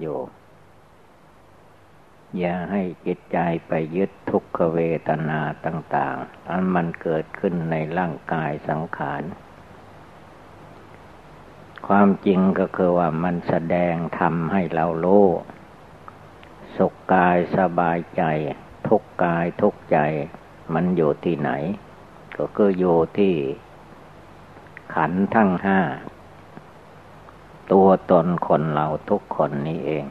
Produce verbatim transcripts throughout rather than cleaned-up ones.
โยมอย่าให้จิตใจไปยึดทุกขเวทนาต่างๆอันมันเกิดขึ้นในร่างกายสังขารความจริงก็คือว่ามันแสดงทำให้เราโลภสุขกายสบายใจทุกกายทุกใจมันอยู่ที่ไหนก็คืออยู่ที่ขันธ์ทั้งห้าตัวตนคนเราทุกคนนี้เอง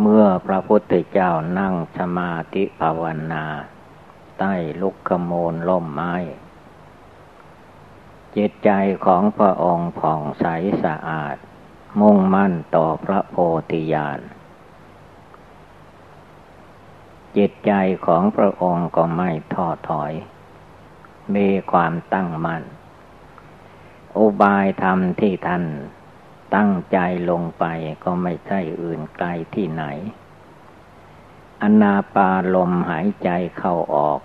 เมื่อพระพุทธเจ้านั่งสมาธิภาวนาใต้ลุกขมูลล่มไม้จิตใจของพระองค์ผ่องใสสะอาดมุ่งมั่นต่อพระโพธิญาณจิตใจของพระองค์ก็ไม่ท้อถอยมีความตั้งมั่นอุบายธรรมที่ท่านตั้งใจลงไปก็ไม่ใช่อื่นไกลที่ไหนอานาปานลมหายใจเข้าออก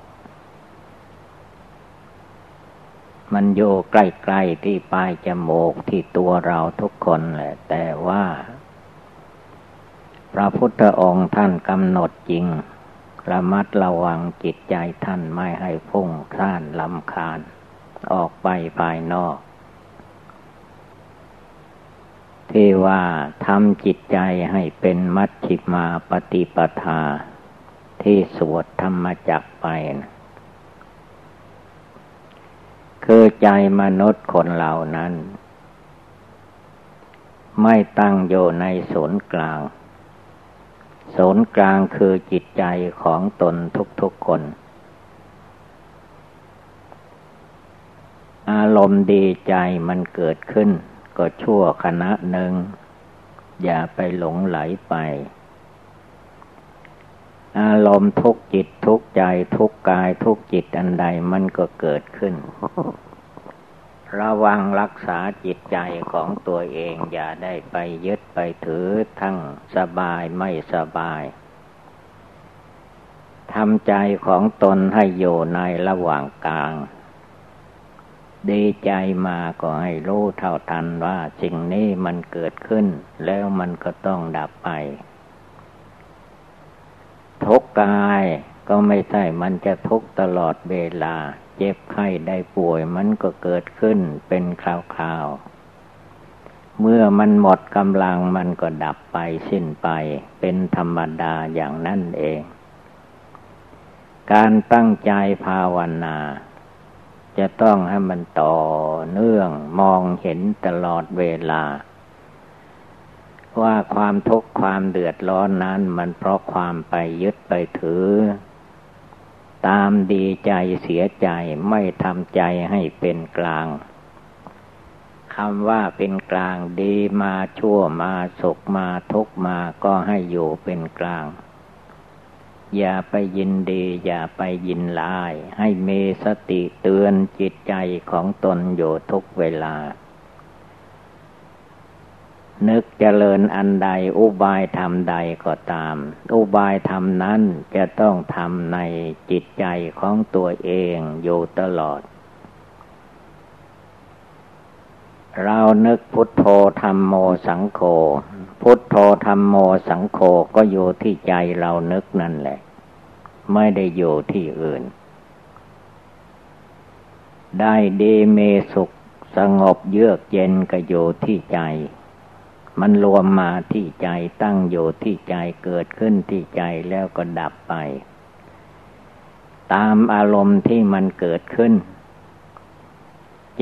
มันอยู่ใกล้ๆที่ปลายจมูกที่ตัวเราทุกคนแหละแต่ว่าพระพุทธองค์ท่านกำหนดจริงระมัดระวังจิตใจท่านไม่ให้พุ่งซ่านรำคาญออกไปภายนอกที่ว่าทำจิตใจให้เป็นมัชฌิมาปฏิปทาที่สวดธรรมจักรไปนะคือใจมนุษย์คนเหล่านั้นไม่ตั้งอยู่ในศูนย์กลางศูนย์กลางคือจิตใจของตนทุกๆคนอารมณ์ดีใจมันเกิดขึ้นก็ชั่วขณะหนึ่งอย่าไปหลงไหลไปอารมณ์ทุกจิตทุกใจทุกกายทุกจิตอันใดมันก็เกิดขึ้นระวังรักษาจิตใจของตัวเองอย่าได้ไปยึดไปถือทั้งสบายไม่สบายทำใจของตนให้อยู่ในระหว่างกลางดีใจมาก็ให้รู้เท่าทันว่าสิ่งนี้มันเกิดขึ้นแล้วมันก็ต้องดับไปทุกกายก็ไม่ใช่มันจะทุกตลอดเวลาเจ็บไข้ได้ป่วยมันก็เกิดขึ้นเป็นคราวๆเมื่อมันหมดกำลังมันก็ดับไปสิ้นไปเป็นธรรมดาอย่างนั้นเองการตั้งใจภาวนาจะต้องให้มันต่อเนื่องมองเห็นตลอดเวลาว่าความทุกข์ความเดือดร้อนนั้นมันเพราะความไปยึดไปถือตามดีใจเสียใจไม่ทำใจให้เป็นกลางคำว่าเป็นกลางดีมาชั่วมาสุขมาทุกข์มาก็ให้อยู่เป็นกลางอย่าไปยินดีอย่าไปยินร้ายให้มีสติเตือนจิตใจของตนอยู่ทุกเวลานึกเจริญอันใดอุบายธรรมใดก็ตามอุบายธรรมนั้นจะต้องทำในจิตใจของตัวเองอยู่ตลอดเรานึกพุทโธธัมโมสังโฆพุทโธธัมโมสังโฆก็อยู่ที่ใจเรานึกนั่นแหละไม่ได้อยู่ที่อื่นได้ดีเมสุขสงบเยือกเย็นก็อยู่ที่ใจมันรวมมาที่ใจตั้งอยู่ที่ใจเกิดขึ้นที่ใจแล้วก็ดับไปตามอารมณ์ที่มันเกิดขึ้น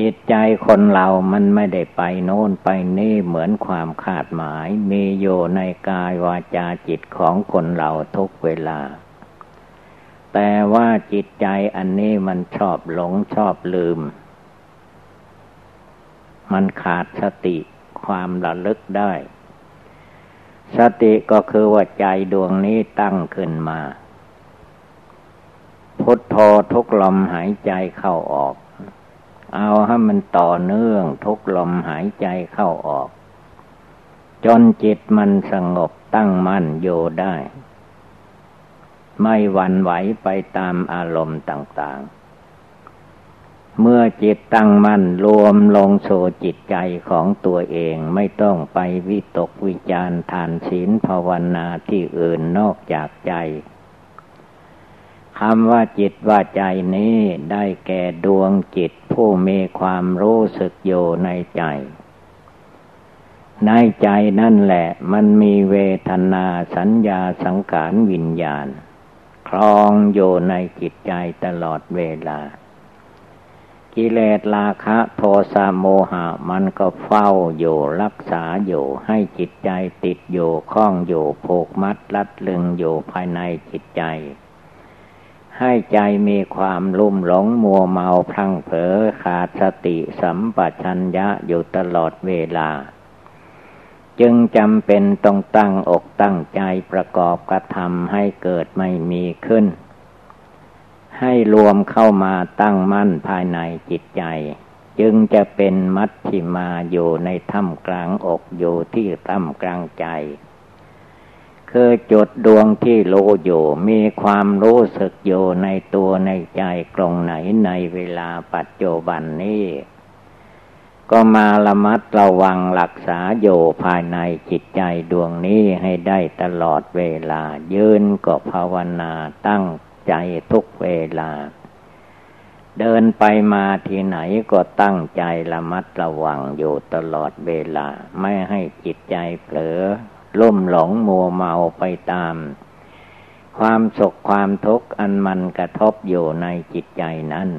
จิตใจคนเรามันไม่ได้ไปโน่นไปนี่เหมือนความคาดหมายมีอยู่ในกายวาจาจิตของคนเราทุกเวลาแต่ว่าจิตใจอันนี้มันชอบหลงชอบลืมมันขาดสติความระลึกได้สติก็คือว่าใจดวงนี้ตั้งขึ้นมาพุทโธทุกลมหายใจเข้าออกเอาให้มันต่อเนื่องทุกลมหายใจเข้าออกจนจิตมันสงบตั้งมั่นอยู่ได้ไม่หวั่นไหวไปตามอารมณ์ต่างๆ เมื่อจิตตั้งมั่นรวมลงสู่จิตใจของตัวเองไม่ต้องไปวิตกวิจารทานศีลภาวนาที่อื่นนอกจากใจคำว่าจิตว่าใจนี้ได้แก่ดวงจิตผู้มีความรู้สึกอยู่ในใจในใจนั่นแหละมันมีเวทนาสัญญาสังขารวิญญาณครองอยู่ในจิตใจตลอดเวลากิเลสราคะโทสะโมหะมันก็เฝ้าอยู่รักษาอยู่ให้จิตใจติดอยู่คล้องอยู่ผูกมัดรัดลึงอยู่ภายในจิตใจให้ใจมีความลุ่มหลงมัวเมาพลั้งเผลอขาดสติสัมปชัญญะอยู่ตลอดเวลาจึงจำเป็นต้องตั้งอกตั้งใจประกอบกระทำให้เกิดไม่มีขึ้นให้รวมเข้ามาตั้งมั่นภายในจิตใจจึงจะเป็นมัชฌิมาอยู่ในถ้ำกลางอกอยู่ที่ถ้ำกลางใจคือจุดดวงที่โลอยู่มีความรู้สึกอยู่ในตัวในใจตรงไหนในเวลาปัจจุบันนี้ก็มาระมัดระวังรักษาอยู่ภายในจิตใจดวงนี้ให้ได้ตลอดเวลายืนก็ภาวนาตั้งใจทุกเวลาเดินไปมาที่ไหนก็ตั้งใจระมัดระวังอยู่ตลอดเวลาไม่ให้จิตใจเผลอลุ่มหลงมัวเมาไปตามความสุขความทุกข์อันมันกระทบอยู่ในจิตใจนั้น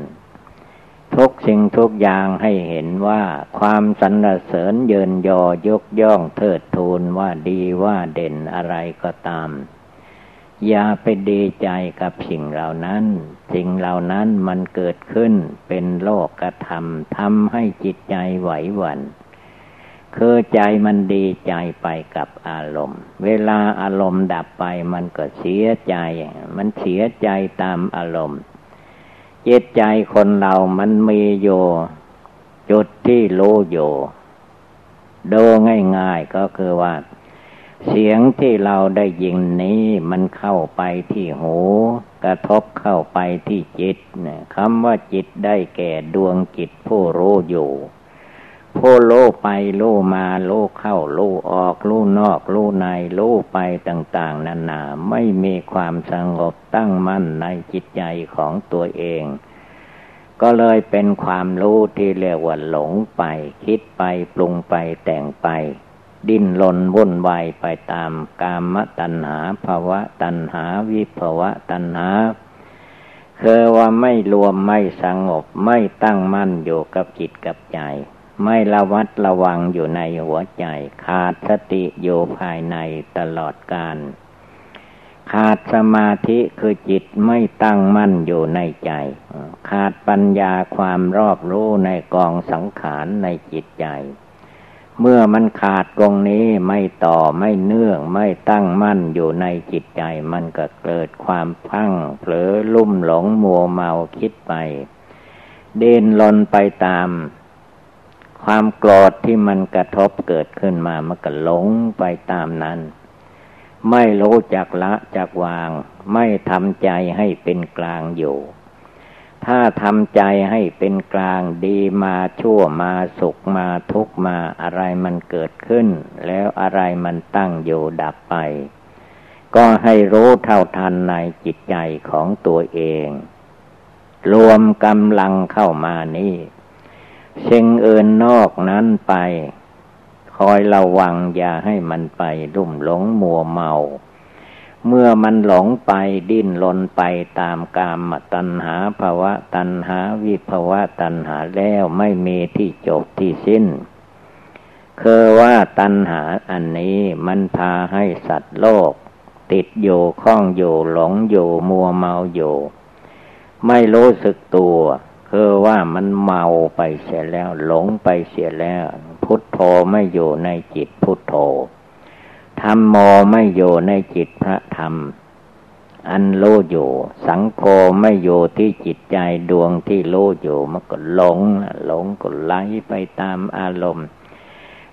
ทุกสิ่งทุกอย่างให้เห็นว่าความสรรเสริญเยินยอยกย่องเทิดทูนว่าดีว่าเด่นอะไรก็ตามอย่าไปดีใจกับสิ่งเหล่านั้นสิ่งเหล่านั้นมันเกิดขึ้นเป็นโลกธรรมทำให้จิตใจไหวหวั่นคือใจมันดีใจไปกับอารมณ์เวลาอารมณ์ดับไปมันก็เสียใจมันเสียใจตามอารมณ์จิตใจคนเรามันมีอยู่จุดที่รู้อยู่ดูง่ายๆก็คือว่าเสียงที่เราได้ยินนี้มันเข้าไปที่หูกระทบเข้าไปที่จิตเนี่ยคำว่าจิตได้แก่ดวงจิตผู้รู้อยู่ผู้รู้ไปรู้มารู้เข้ารู้ออกรู้นอกรู้ในรู้ไปต่างๆนานาไม่มีความสงบตั้งมั่นในจิตใจของตัวเองก็เลยเป็นความรู้ที่เรียกว่าหลงไปคิดไปปรุงไปแต่งไปดิ้นรนวุ่นวายไปตามกามตัณหาภวตัณหาวิภวตัณหาคือว่าไม่รวมไม่สงบไม่ตั้งมั่นอยู่กับจิตกับใจไม่ระวัดระวังอยู่ในหัวใจขาดสติอยู่ภายในตลอดกาลขาดสมาธิคือจิตไม่ตั้งมั่นอยู่ในใจขาดปัญญาความรอบรู้ในกองสังขารในจิตใจเมื่อมันขาดตรงนี้ไม่ต่อไม่เนื่องไม่ตั้งมั่นอยู่ในจิตใจมันก็เกิดความพลั้งเผลอลุ่มหลงมัวเมาคิดไปเดินลนไปตามความโกรธที่มันกระทบเกิดขึ้นมามันก็หลงไปตามนั้นไม่รู้จักละจักวางไม่ทำใจให้เป็นกลางอยู่ถ้าทำใจให้เป็นกลางดีมาชั่วมาสุขมาทุกข์มาอะไรมันเกิดขึ้นแล้วอะไรมันตั้งอยู่ดับไปก็ให้รู้เท่าทันในจิตใจของตัวเองรวมกำลังเข้ามานี้สิ่งอื่นนอกนั้นไปคอยระวังอย่าให้มันไปลุ่มหลงมัวเมาเมื่อมันหลงไปดิ้นรนไปตามกามตัณหาภวตัณหาวิภวตัณหาแล้วไม่มีที่จบที่สิ้นคือว่าตัณหาอันนี้มันพาให้สัตว์โลกติดอยู่ข้องอยู่หลงอยู่มัวเมาอยู่ไม่รู้สึกตัวคือว่ามันเมาไปเสียแล้วหลงไปเสียแล้วพุทโธไม่อยู่ในจิตพุทโธธัมโมไม่อยู่ในจิตพระธรรมอันโลอยู่สังโฆไม่อยู่ที่จิตใจดวงที่โลอยู่มันก็หลงหลงก็ไหลไปตามอารมณ์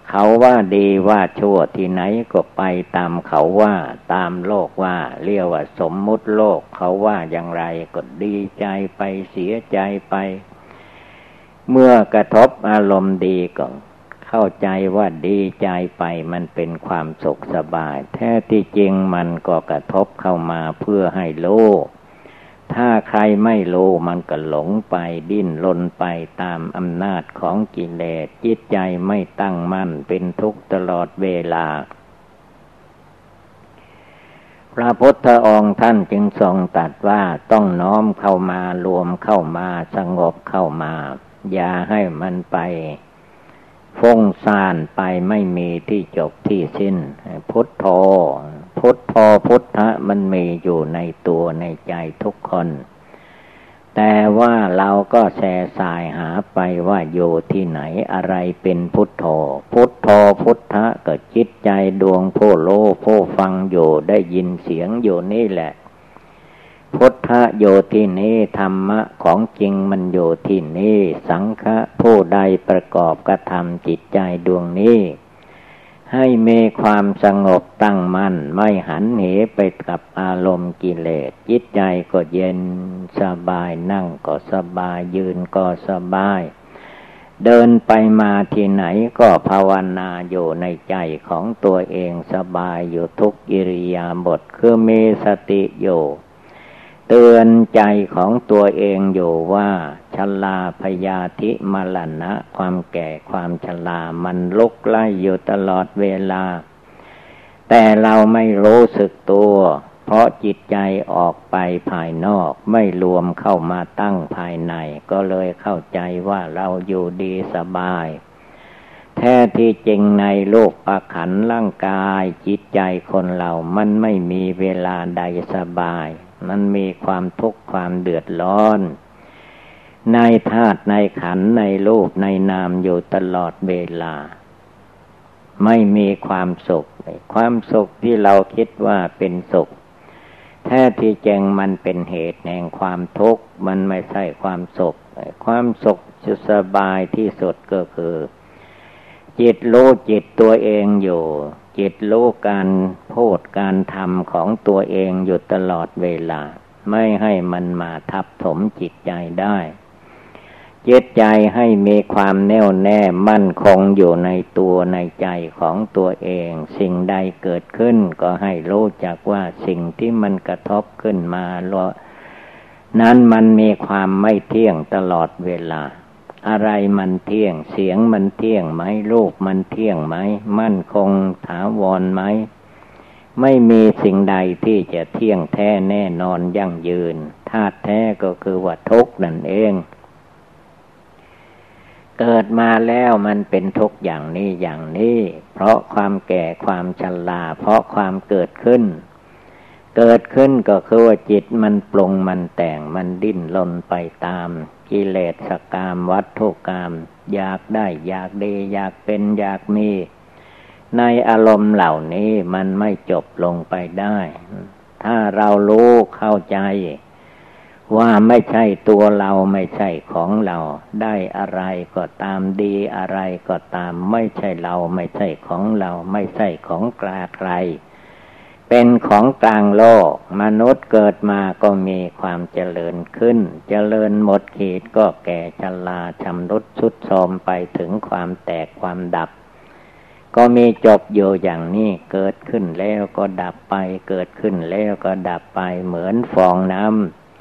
เขาว่าดีว่าชั่วที่ไหนก็ไปตามเขาว่าตามโลกว่าเรียกว่าสมมุติโลกเขาว่าอย่างไรก็ดีใจไปเสียใจไป เมื่อกระทบอารมณ์ดีก็เข้าใจว่าดีใจไปมันเป็นความสุขสบายแท้ที่จริงมันก็กระทบเข้ามาเพื่อให้โลภถ้าใครไม่โลภมันก็หลงไปดิ้นรนไปตามอำนาจของกิเลสจิตใจไม่ตั้งมั่นเป็นทุกข์ตลอดเวลาพระพุทธองค์ท่านจึงทรงตรัสว่าต้องน้อมเข้ามารวมเข้ามาสงบเข้ามาอย่าให้มันไปฟุ้งซ่านไปไม่มีที่จบที่สิ้นพุทโธพุทโธพุทธะมันมีอยู่ในตัวในใจทุกคนแต่ว่าเราก็แส่สายหาไปว่าอยู่ที่ไหนอะไรเป็นพุทโธพุทโธพุทธะก็จิตใจดวงผู้โลภผู้ฟังอยู่ได้ยินเสียงอยู่นี่แหละพุทธะอยู่ที่นี้ธรรมะของจริงมันอยู่ที่นี้สังฆะผู้ใดประกอบกระทำจิตใจดวงนี้ให้มีความสงบตั้งมั่นไม่หันเหไปกับอารมณ์กิเลสจิตใจก็เย็นสบายนั่งก็สบายยืนก็สบายเดินไปมาที่ไหนก็ภาวนาอยู่ในใจของตัวเองสบายอยู่ทุกอิริยาบถคือมีสติอยู่เตือนใจของตัวเองอยู่ว่าชราพยาธิมรณะความแก่ความชรามันลุกไล่อยู่ตลอดเวลาแต่เราไม่รู้สึกตัวเพราะจิตใจออกไปภายนอกไม่รวมเข้ามาตั้งภายในก็เลยเข้าใจว่าเราอยู่ดีสบายแท้ที่จริงในโลกประขันร่างกายจิตใจคนเรามันไม่มีเวลาใดสบายมันมีความทุกข์ความเดือดร้อนในธาตุในขันธ์ในรูปในนามอยู่ตลอดเวลาไม่มีความสุขความสุขที่เราคิดว่าเป็นสุขแท้ที่จริงมันเป็นเหตุแห่งความทุกข์มันไม่ใช่ความสุขความสุขที่สบายที่สุดก็คือจิตรู้จิตตัวเองอยู่จิตรู้การพูดการทำของตัวเองอยู่ตลอดเวลาไม่ให้มันมาทับถมจิตใจได้จิตใจให้มีความแน่วแน่มั่นคงอยู่ในตัวในใจของตัวเองสิ่งใดเกิดขึ้นก็ให้รู้จักว่าสิ่งที่มันกระทบขึ้นมานั้นมันมีความไม่เที่ยงตลอดเวลาอะไรมันเที่ยงเสียงมันเที่ยงไหมรูปมันเที่ยงไหมมั่นคงถาวรไหมไม่มีสิ่งใดที่จะเที่ยงแท้แน่นอนยั่งยืนธาตุแท้ก็คือว่าทุกข์นั่นเองเกิดมาแล้วมันเป็นทุกข์อย่างนี้อย่างนี้เพราะความแก่ความชราเพราะความเกิดขึ้นเกิดขึ้นก็คือว่าจิตมันปรุงมันแต่งมันดิ้นรนไปตามกิเลสกามวัตถุกามอยากได้อยากดีอยากเป็นอยากมีในอารมณ์เหล่านี้มันไม่จบลงไปได้ถ้าเรารู้เข้าใจว่าไม่ใช่ตัวเราไม่ใช่ของเราได้อะไรก็ตามดีอะไรก็ตามไม่ใช่เราไม่ใช่ของเราไม่ใช่ของกลางใครเป็นของกลางโลกมนุษย์เกิดมาก็มีความเจริญขึ้นเจริญหมดขีดก็แก่ชราชำรุดทรุดโทรมไปถึงความแตกความดับก็มีจบอยู่อย่างนี้เกิดขึ้นแล้วก็ดับไปเกิดขึ้นแล้วก็ดับไปเหมือนฟองน้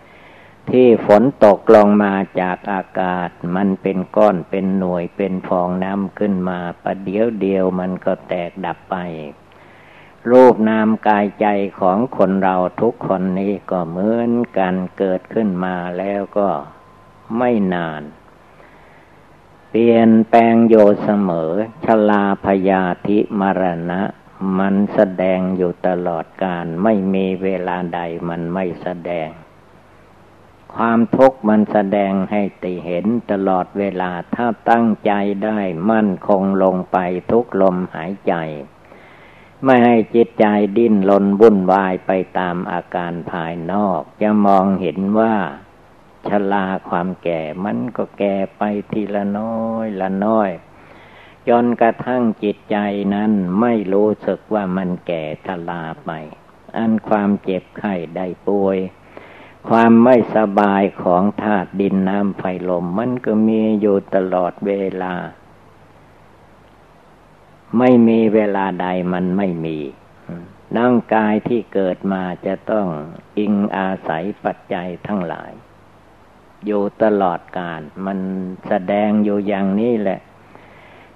ำที่ฝนตกลงมาจากอากาศมันเป็นก้อนเป็นหน่วยเป็นฟองน้ำขึ้นมาประเดี๋ยวเดียวมันก็แตกดับไปรูปนามกายใจของคนเราทุกคนนี้ก็เหมือนกันเกิดขึ้นมาแล้วก็ไม่นานเปลี่ยนแปลงอยู่เสมอชราพยาธิมรณะมันแสดงอยู่ตลอดกาลไม่มีเวลาใดมันไม่แสดงความทุกข์มันแสดงให้ติเห็นตลอดเวลาถ้าตั้งใจได้มั่นคงลงไปทุกลมหายใจไม่ให้จิตใจดิ้นรนวุ่นวายไปตามอาการภายนอกจะมองเห็นว่าชราความแก่มันก็แก่ไปทีละน้อยละน้อยจนกระทั่งจิตใจนั้นไม่รู้สึกว่ามันแก่ชราไปอันความเจ็บไข้ได้ป่วย ความไม่สบายของธาตุดินน้ำไฟลมมันก็มีอยู่ตลอดเวลาไม่มีเวลาใดมันไม่มีร่างกายที่เกิดมาจะต้องอิงอาศัยปัจจัยทั้งหลายอยู่ตลอดกาลมันแสดงอยู่อย่างนี้แหละ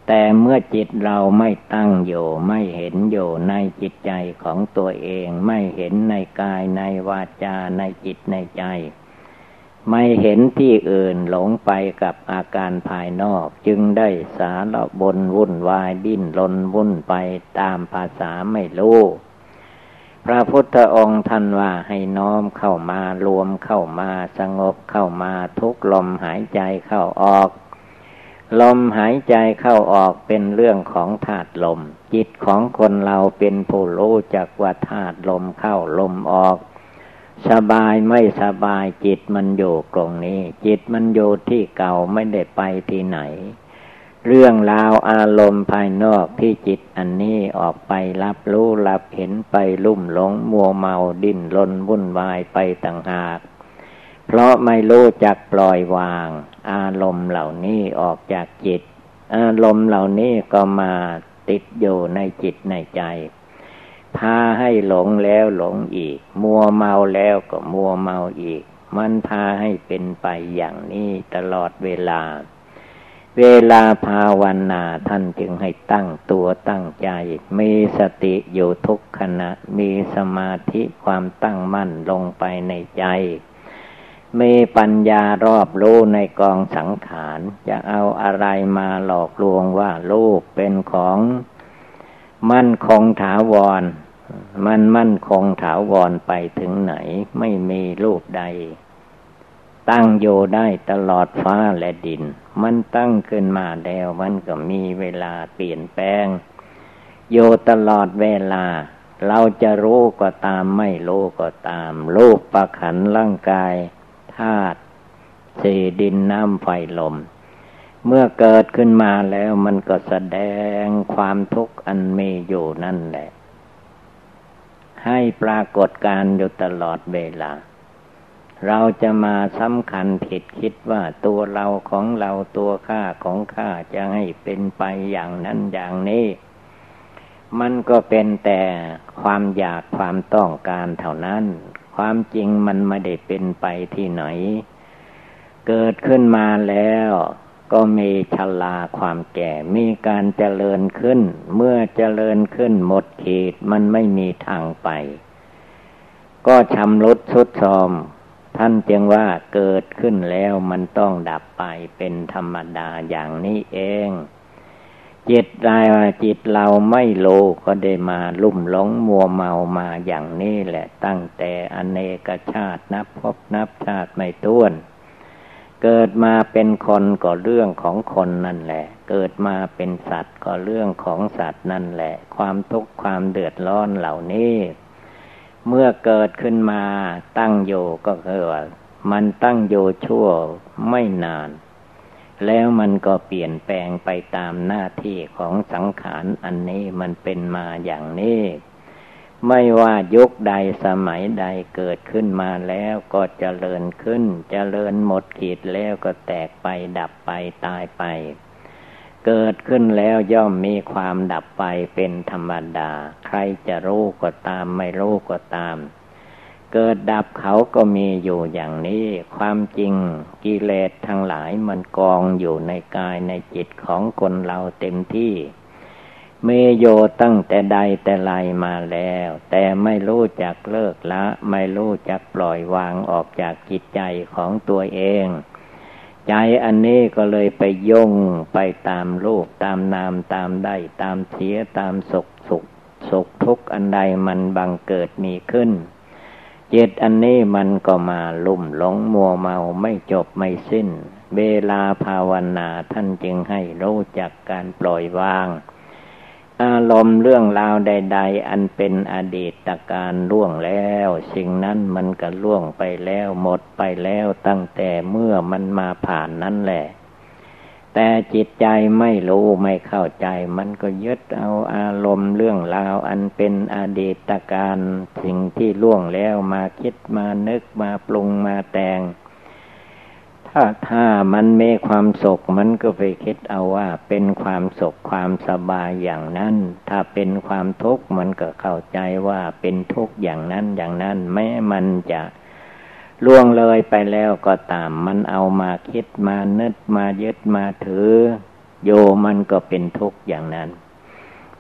แต่เมื่อจิตเราไม่ตั้งอยู่ไม่เห็นอยู่ในจิตใจของตัวเองไม่เห็นในกายในวาจาในจิตในใจไม่เห็นที่อื่นหลงไปกับอาการภายนอกจึงได้สารบนวุ่นวายดิ้นรนวุ่นไปตามภาษาไม่รู้พระพุทธองค์ท่านว่าให้น้อมเข้ามารวมเข้ามาสงบเข้ามาทุกลมหายใจเข้าออกลมหายใจเข้าออกเป็นเรื่องของธาตุลมจิตของคนเราเป็นผู้รู้จักว่าธาตุลมเข้าลมออกสบายไม่สบายจิตมันอยู่ตรงนี้จิตมันอยู่ที่เก่าไม่ได้ไปที่ไหนเรื่องราวอารมณ์ภายนอกที่จิตอันนี้ออกไปรับรู้รับเห็นไปลุ่มหลงมัวเมาดิ้นรนวุ่นวายไปต่างหากเพราะไม่รู้จักปล่อยวางอารมณ์เหล่านี้ออกจากจิตอารมณ์เหล่านี้ก็มาติดอยู่ในจิตในใจพาให้หลงแล้วหลงอีกมัวเมาแล้วก็มัวเมาอีกมันพาให้เป็นไปอย่างนี้ตลอดเวลาเวลาภาวนาท่านจึงให้ตั้งตัวตั้งใจมีสติอยู่ทุกขณะมีสมาธิความตั้งมั่นลงไปในใจมีปัญญารอบรู้ในกองสังขารจะเอาอะไรมาหลอกลวงว่ารูปเป็นของมั่นคงถาวรมันมั่นคงถาวรไปถึงไหนไม่มีรูปใดตั้งอยู่ได้ตลอดฟ้าและดินมันตั้งขึ้นมาแล้วมันก็มีเวลาเปลี่ยนแปลงอยู่ตลอดเวลาเราจะรู้ก็ตามไม่รู้ก็ตามรูปประขันธ์ร่างกายธาตุสี่ดินน้ำไฟลมเมื่อเกิดขึ้นมาแล้วมันก็แสดงความทุกข์อันมีอยู่นั่นแหละให้ปรากฏการอยู่ตลอดเวลาเราจะมาสำคัญผิดคิดว่าตัวเราของเราตัวข้าของข้าจะให้เป็นไปอย่างนั้นอย่างนี้มันก็เป็นแต่ความอยากความต้องการเท่านั้นความจริงมันไม่ได้เป็นไปที่ไหนเกิดขึ้นมาแล้วก็มีชราความแก่มีการเจริญขึ้นเมื่อเจริญขึ้นหมดขีดมันไม่มีทางไปก็ชำรุดทรุดโทรมท่านจึงว่าเกิดขึ้นแล้วมันต้องดับไปเป็นธรรมดาอย่างนี้เองจิตเราจิตเราไม่โลภก็ได้มาลุ่มหลงมัวเมามาอย่างนี้แหละตั้งแต่อเนกชาตินับพบนับชาติไม่ถ้วนเกิดมาเป็นคนก็เรื่องของคนนั่นแหละเกิดมาเป็นสัตว์ก็เรื่องของสัตว์นั่นแหละความทุกข์ความเดือดร้อนเหล่านี้เมื่อเกิดขึ้นมาตั้งอยู่ก็คือว่ามันตั้งอยู่ชั่วไม่นานแล้วมันก็เปลี่ยนแปลงไปตามหน้าที่ของสังขารอันนี้มันเป็นมาอย่างนี้ไม่ว่ายุคใดสมัยใดเกิดขึ้นมาแล้วก็เจริญขึ้นเจริญหมดขีดแล้วก็แตกไปดับไปตายไปเกิดขึ้นแล้วย่อมมีความดับไปเป็นธรรมดาใครจะรู้ก็ตามไม่รู้ก็ตามเกิดดับเขาก็มีอยู่อย่างนี้ความจริงกิเลสทั้งหลายมันกองอยู่ในกายในจิตของคนเราเต็มที่เมโยตั้งแต่ใดแต่ไรมาแล้วแต่ไม่รู้จักเลิกละไม่รู้จักปล่อยวางออกจากจิตใจของตัวเองใจอันนี้ก็เลยไปย่งไปตามรูปตามนามตามได้ตามเสียตามสุขสุขสุขทุกข์อันใดมันบังเกิดมีขึ้นจิตอันนี้มันก็มาลุ่มหลงมัวเมาไม่จบไม่สิ้นเวลาภาวนาท่านจึงให้รู้จักการปล่อยวางอารมณ์เรื่องราวใดๆอันเป็นอดีตการล่วงแล้วสิ่งนั้นมันก็ล่วงไปแล้วหมดไปแล้วตั้งแต่เมื่อมันมาผ่านนั่นแหละ แต่จิตใจไม่รู้ไม่เข้าใจมันก็ยึดเอาอารมณ์เรื่องราวอันเป็นอดีตการสิ่งที่ล่วงแล้วมาคิดมานึกมาปรุงมาแต่งถ้าถ้ามันมีความสุขมันก็ไปคิดเอาว่าเป็นความสุขความสบายอย่างนั้นถ้าเป็นความทุกข์มันก็เข้าใจว่าเป็นทุกข์อย่างนั้นอย่างนั้นแม้มันจะล่วงเลยไปแล้วก็ตามมันเอามาคิดมานึกมายึดมาถือโยมันก็เป็นทุกข์อย่างนั้น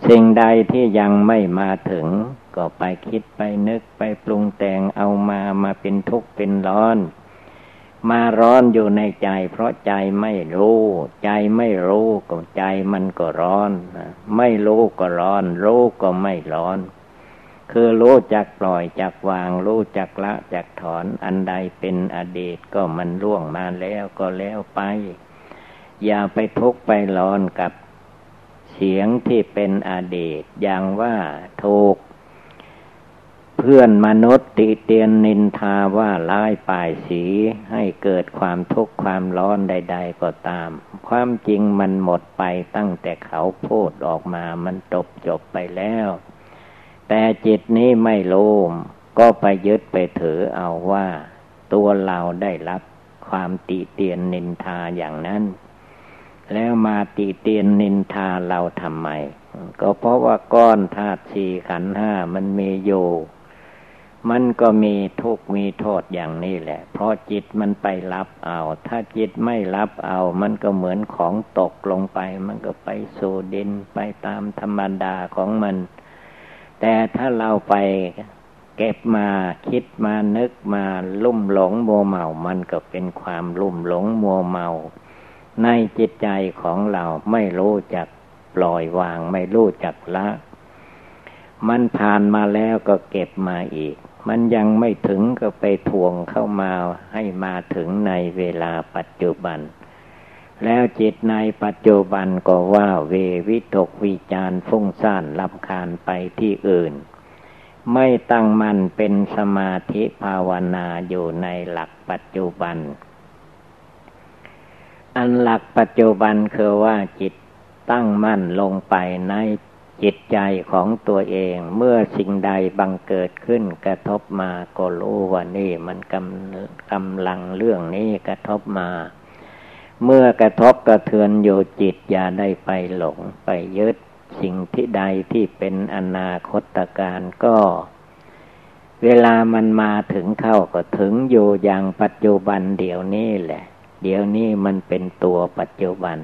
สิ่งใดที่ยังไม่มาถึงก็ไปคิดไปนึกไปปรุงแต่งเอามามาเป็นทุกข์เป็นร้อนมาร้อนอยู่ในใจเพราะใจไม่รู้ใจไม่รู้ก็ใจมันก็ร้อนไม่รู้ก็ร้อนรู้ก็ไม่ร้อนคือรู้จักปล่อยจักวางรู้จักละจักถอนอันใดเป็นอดีตก็มันล่วงมาแล้วก็แล้วไปอย่าไปทุกข์ไปร้อนกับเสียงที่เป็นอดีตอย่างว่าถูกเพื่อนมนุษย์ติเตียนนินทาว่าร้ายป้ายสีให้เกิดความทุกข์ความร้อนใดๆก็ตามความจริงมันหมดไปตั้งแต่เขาพูดออกมามันจบจบไปแล้วแต่จิตนี้ไม่โลมก็ไปยึดไปถือเอาว่าตัวเราได้รับความติเตียนนินทาอย่างนั้นแล้วมาติเตียนนินทาเราทำไมก็เพราะว่าก้อนธาตุสี่ขันธ์ห้ามันมีอยู่มันก็มีทุกข์มีโทษอย่างนี้แหละเพราะจิตมันไปรับเอาถ้าจิตไม่รับเอามันก็เหมือนของตกลงไปมันก็ไปสู่ดินไปตามธรรมดาของมันแต่ถ้าเราไปเก็บมาคิดมานึกมาลุ่มหลงมัวเมามันก็เป็นความลุ่มหลงมัวเมาในจิตใจของเราไม่รู้จักปล่อยวางไม่รู้จักละมันผ่านมาแล้วก็เก็บมาอีกมันยังไม่ถึงก็ไปทวงเข้ามาให้มาถึงในเวลาปัจจุบันแล้วจิตในปัจจุบันก็ว่าเววิตกวิจารฟุ้งซ่านรำคาญไปที่อื่นไม่ตั้งมั่นเป็นสมาธิภาวนาอยู่ในหลักปัจจุบันอันหลักปัจจุบันคือว่าจิตตั้งมั่นลงไปในจิตใจของตัวเองเมื่อสิ่งใดบังเกิดขึ้นกระทบมาก็รู้ว่านี่มันกำกำลังเรื่องนี้กระทบมาเมื่อกระทบกระเทือนอยู่จิตอย่าได้ไปหลงไปยึดสิ่งที่ใดที่เป็นอนาคตการก็เวลามันมาถึงเข้าก็ถึงอยู่อย่างปัจจุบันเดี๋ยวนี้แหละเดี๋ยวนี้มันเป็นตัวปัจจุบัน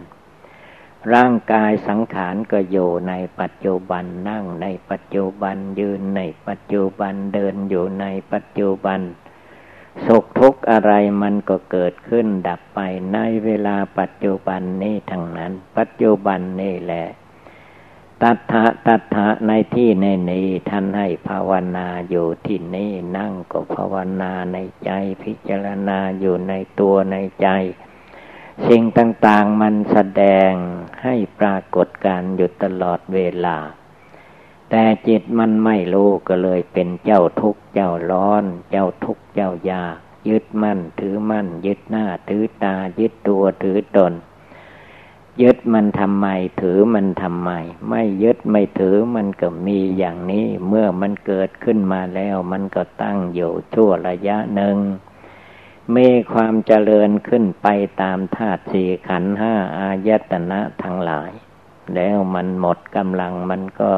ร่างกายสังขารก็อยู่ในปัจจุบันนั่งในปัจจุบันยืนในปัจจุบันเดินอยู่ในปัจจุบันสุขทุกข์อะไรมันก็เกิดขึ้นดับไปในเวลาปัจจุบันนี้ทั้งนั้นปัจจุบันนี่แหละตัฏฐะตัฏฐะในที่ในนี้ท่านให้ภาวนาอยู่ที่นี้นั่งก็ภาวนาในใจพิจารณาอยู่ในตัวในใจสิ่งต่างๆมันแสดงให้ปรากฏการอยู่ตลอดเวลาแต่จิตมันไม่รู้ก็เลยเป็นเจ้าทุกข์เจ้าร้อนเจ้าทุกข์เจ้ายากยึดมั่นถือมั่นยึดหน้าถือตายึดตัวถือตนยึดมันทำไมถือมันทำไมไม่ยึดไม่ถือมันก็มีอย่างนี้เมื่อมันเกิดขึ้นมาแล้วมันก็ตั้งอยู่ชั่วระยะหนึ่งมีความเจริญขึ้นไปตามธาตุสี่ขันธ์ห้าอายตนะทั้งหลายแล้วมันหมดกำลังมันก็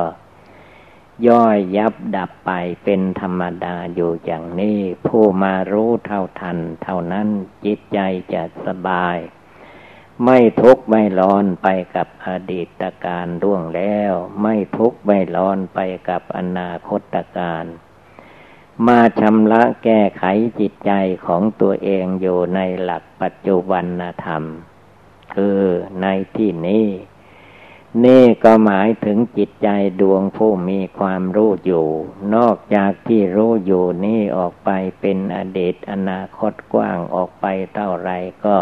ย่อยยับดับไปเป็นธรรมดาอยู่อย่างนี้ผู้มารู้เท่าทันเท่านั้นจิตใจจะสบายไม่ทุกข์ไม่ร้อนไปกับอดีตการล่วงแล้วไม่ทุกข์ไม่ร้อนไปกับอนาคตการมาชำระแก้ไขจิตใจของตัวเองอยู่ในหลักปัจจุบันธรรมคือในที่นี้นี่ก็หมายถึงจิตใจดวงผู้มีความรู้อยู่นอกจากที่รู้อยู่นี่ออกไปเป็นอดีตอนาคตกว้างออกไปเท่าไรก็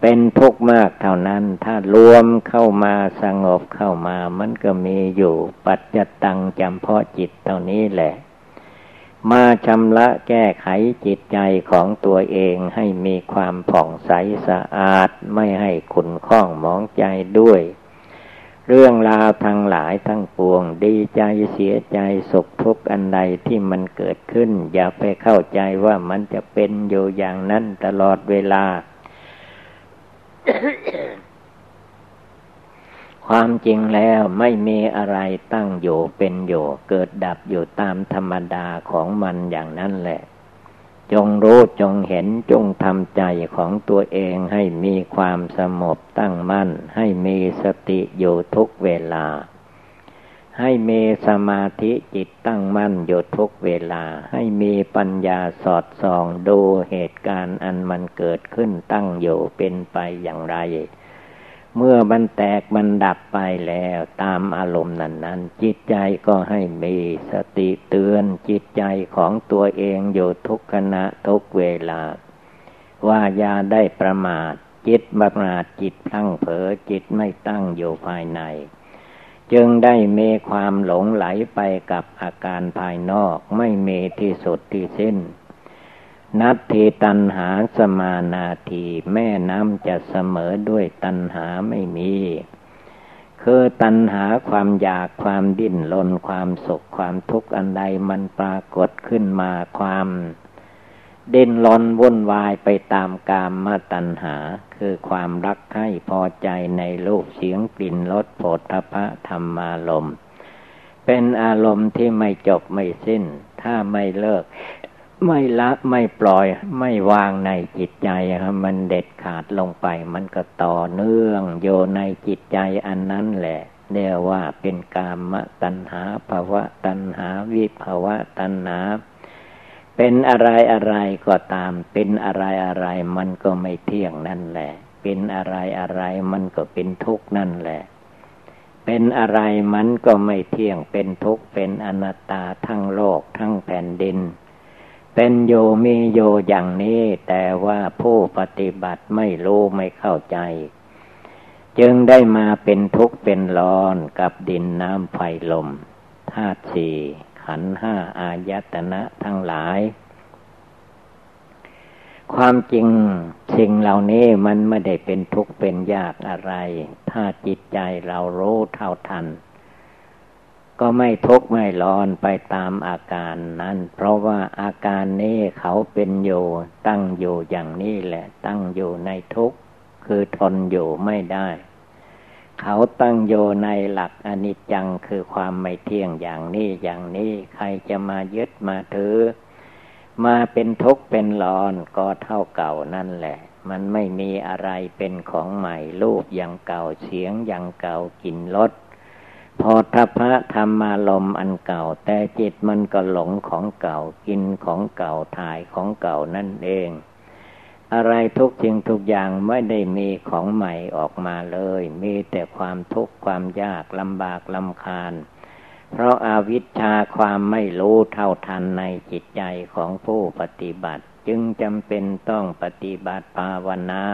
เป็นทุกข์มากเท่านั้นถ้ารวมเข้ามาสงบเข้ามามันก็มีอยู่ปัจจตังจำเพาะจิตเท่านี้แหละ มาชำระแก้ไขจิตใจของตัวเองให้มีความผ่องใสสะอาดไม่ให้ขุ่นข้องหมองใจด้วยเรื่องราวทั้งหลายทั้งปวงดีใจเสียใจสุขทุกข์อันใดที่มันเกิดขึ้นอย่าไปเข้าใจว่ามันจะเป็นอยู่อย่างนั้นตลอดเวลา ความจริงแล้วไม่มีอะไรตั้งอยู่เป็นอยู่เกิดดับอยู่ตามธรรมดาของมันอย่างนั้นแหละจงรู้จงเห็นจงทำใจของตัวเองให้มีความสงบตั้งมั่นให้มีสติอยู่ทุกเวลาให้มีสมาธิจิตตั้งมั่นอยู่ทุกเวลาให้มีปัญญาสอดส่องดูเหตุการณ์อันมันเกิดขึ้นตั้งอยู่เป็นไปอย่างไรเมื่อมันแตกมันดับไปแล้วตามอารมณ์นั้นนั้นจิตใจก็ให้มีสติเตือนจิตใจของตัวเองอยู่ทุกขณะทุกเวลาว่าอย่าได้ประมาทจิตประมาทจิตพลั้งเผลอจิตไม่ตั้งอยู่ภายในจึงได้มีความหลงไหลไปกับอาการภายนอกไม่มีที่สุดที่สิ้นนัตถิตัณหาสมานาทีแม่น้ำจะเสมอด้วยตัณหาไม่มีคือตัณหาความอยากความดิ้นรนความสุขความทุกข์อันใดมันปรากฏขึ้นมาความดิ้นรนวุ่นวายไปตามกามตัณหาคือความรักใคร่พอใจในรูปเสียงกลิ่นรสโผฏฐัพพะธรรมารมณ์เป็นอารมณ์ที่ไม่จบไม่สิ้นถ้าไม่เลิกไม่ละไม่ปล่อยไม่วางในจิตใจครับมันเด็ดขาดลงไปมันก็ต่อเนื่องโยในจิตใจอันนั้นแหละเรียกว่าเป็นกามตัณหาภวตัณหาวิภวตัณหาเป็นอะไรอะไรก็ตามเป็นอะไรอะไรมันก็ไม่เที่ยงนั่นแหละเป็นอะไรอะไรมันก็เป็นทุกข์นั่นแหละเป็นอะไรมันก็ไม่เที่ยงเป็นทุกข์เป็นอนัตตาทั้งโลกทั้งแผ่นดินเป็นโยมีโยอย่างนี้แต่ว่าผู้ปฏิบัติไม่รู้ไม่เข้าใจจึงได้มาเป็นทุกข์เป็นร้อนกับดินน้ำไฟลมธาตุสี่ขันธ์ห้าอายตนะทั้งหลายความจริงสิ่งเหล่านี้มันไม่ได้เป็นทุกข์เป็นยากอะไรถ้าจิตใจเรารู้เท่าทันก็ไม่ทุกข์ไม่ร้อนไปตามอาการนั้นเพราะว่าอาการนี้เขาเป็นอยู่ตั้งอยู่อย่างนี้แหละตั้งอยู่ในทุกข์คือทนอยู่ไม่ได้เขาตั้งอยู่ในหลักอนิจจังคือความไม่เที่ยงอย่างนี้อย่างนี้ใครจะมายึดมาถือมาเป็นทุกข์เป็นร้อนก็เท่าเก่านั่นแหละมันไม่มีอะไรเป็นของใหม่รูปอย่างเก่าเสียงอย่างเก่ากลิ่นรสโผฏฐัพพะธรรมารมณ์อันเก่าแต่จิตมันก็หลงของเก่ากินของเก่าถ่ายของเก่านั่นเองอะไรทุกสิ่งทุกอย่างไม่ได้มีของใหม่ออกมาเลยมีแต่ความทุกข์ความยากลำบากลำคาญเพราะอวิชชาความไม่รู้เท่าทันในจิตใจของผู้ปฏิบัติจึงจำเป็นต้องปฏิบัติภาวนา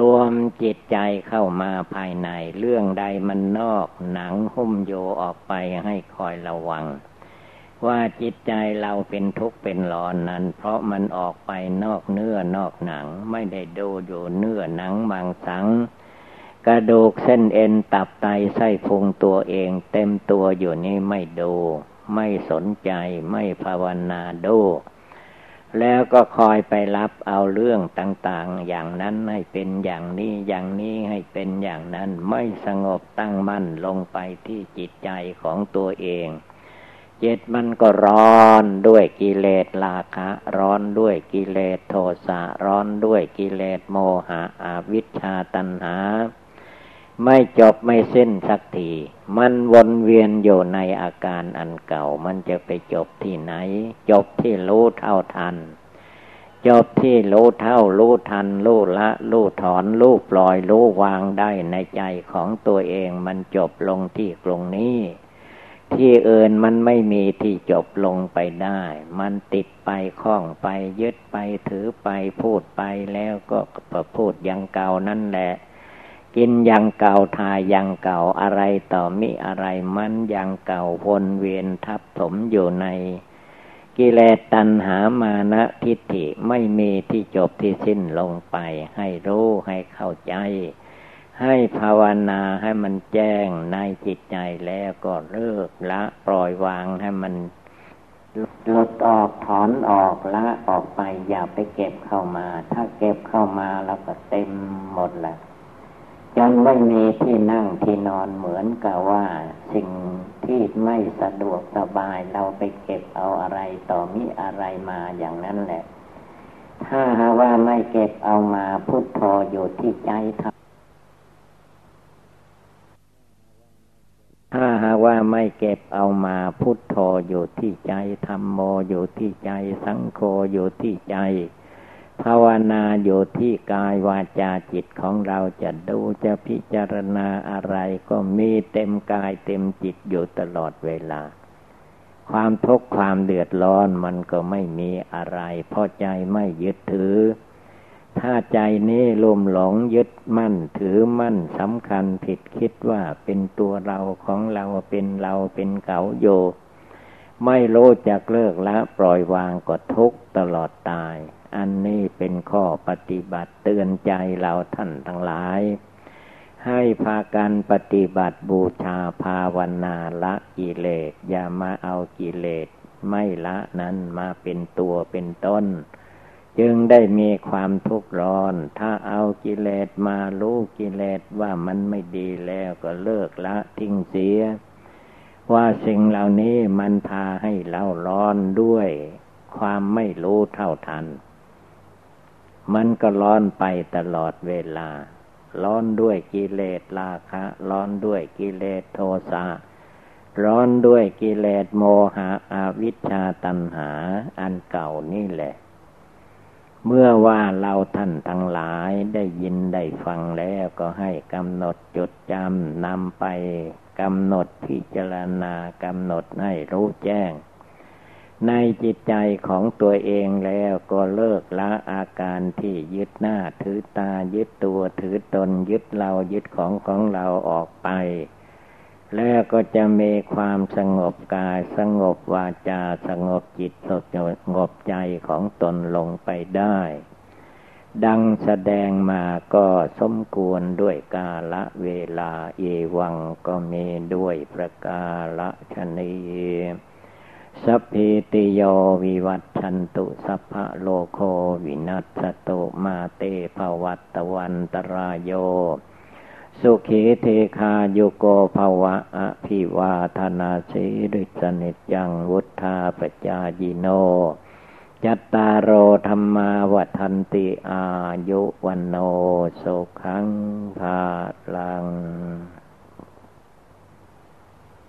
รวมจิตใจเข้ามาภายในเรื่องใดมันนอกหนังหุ้มโยออกไปให้คอยระวังว่าจิตใจเราเป็นทุกข์เป็นร้อนนั้นเพราะมันออกไปนอกเนื้อนอกหนังไม่ได้ดูอยู่เนื้อหนังบางสังกระดูกเส้นเอ็นตับไตไส้พุงตัวเองเต็มตัวอยู่นี่ไม่ดูไม่สนใจไม่ภาวนาดูแล้วก็คอยไปรับเอาเรื่องต่างๆอย่างนั้นให้เป็นอย่างนี้อย่างนี้ให้เป็นอย่างนั้นไม่สงบตั้งมั่นลงไปที่จิตใจของตัวเองจิตมันก็ร้อนด้วยกิเลสราคะร้อนด้วยกิเลสโทสะร้อนด้วยกิเลสโมหะอวิชชาตัณหาไม่จบไม่สิ้นสักทีมันวนเวียนอยู่ในอาการอันเก่ามันจะไปจบที่ไหนจบที่รู้เท่าทันจบที่รู้เท่ารู้ทันรู้ละรู้ถอนรู้ปล่อยรู้วางได้ในใจของตัวเองมันจบลงที่ตรงนี้ที่อื่นมันไม่มีที่จบลงไปได้มันติดไปคล้องไปยึดไปถือไปพูดไปแล้วก็พูดอย่างเก่านั่นแหละกินอย่างเก่าทายอย่างเก่าอะไรต่อมิอะไรมันอย่างเก่าวนเวียนทับถมอยู่ใน กิเลสตัณหามานะทิฏฐิไม่มีที่จบที่สิ้นลงไปให้รู้ให้เข้าใจให้ภาวนาให้มันแจ้งในจิตใจแล้วก็เลิกละปล่อยวางให้มันลดออกถอนออกละออกไปอย่าไปเก็บเข้ามาถ้าเก็บเข้ามาแล้วก็เต็มหมดละจนไม่มีที่นั่งที่นอนเหมือนกับว่าสิ่งที่ไม่สะดวกสบายเราไปเก็บเอาอะไรต่อมิอะไรมาอย่างนั้นแหละถ้าหาว่าไม่เก็บเอามาพุทโธอยู่ที่ใจถ้าหาว่าไม่เก็บเอามาพุทโธอยู่ที่ใจธัมโมอยู่ที่ใจสังโฆอยู่ที่ใจภาวนาอยู่ที่กายวาจาจิตของเราจะดูจะพิจารณาอะไรก็มีเต็มกายเต็มจิตอยู่ตลอดเวลาความทุกข์ความเดือดร้อนมันก็ไม่มีอะไรเพราะใจไม่ยึดถือถ้าใจนี้ลุ่มหลงยึดมั่นถือมั่นสำคัญผิดคิดว่าเป็นตัวเราของเราเป็นเราเป็นเขาโยไม่รู้จักเลิกละปล่อยวางก็ทุกข์ตลอดตายอันนี้เป็นข้อปฏิบัติเตือนใจเราท่านทั้งหลายให้พากันปฏิบัติบูชาภาวนาละกิเลสอย่ามาเอากิเลสไม่ละนั้นมาเป็นตัวเป็นต้นจึงได้มีความทุกข์ร้อนถ้าเอากิเลสมารู้กิเลสว่ามันไม่ดีแล้วก็เลิกละทิ้งเสียว่าสิ่งเหล่านี้มันพาให้เราร้อนด้วยความไม่รู้เท่าทันมันก็ร้อนไปตลอดเวลาร้อนด้วยกิเลสราคะร้อนด้วยกิเลสโทสะร้อนด้วยกิเลสโมหะอวิชชาตัณหาอันเก่านี่แหละเมื่อว่าเราท่านทั้งหลายได้ยินได้ฟังแล้วก็ให้กำหนดจดจำนำไปกำหนดพิจารณากำหนดให้รู้แจ้งในจิตใจของตัวเองแล้วก็เลิกละอาการที่ยึดหน้าถือตายึดตัวถือตนยึดเรายึดของของเราออกไปแล้วก็จะมีความสงบกายสงบวาจาสงบจิตสงบใจของตนลงไปได้ดังแสดงมาก็สมควรด้วยกาลเวลาเอวังก็มีด้วยประกาศนีสัพพิติโยวิวัตชันตุสัพพะโลโควินัสสตุมาเตภวัตวันตรายโยสุขีเทคาโยโกภวะอภิวาทนาสีริสนิจังวุธาปจายิโนจัตตารโอธรรมาวัฏติอายุวันโนสุขังภาลัง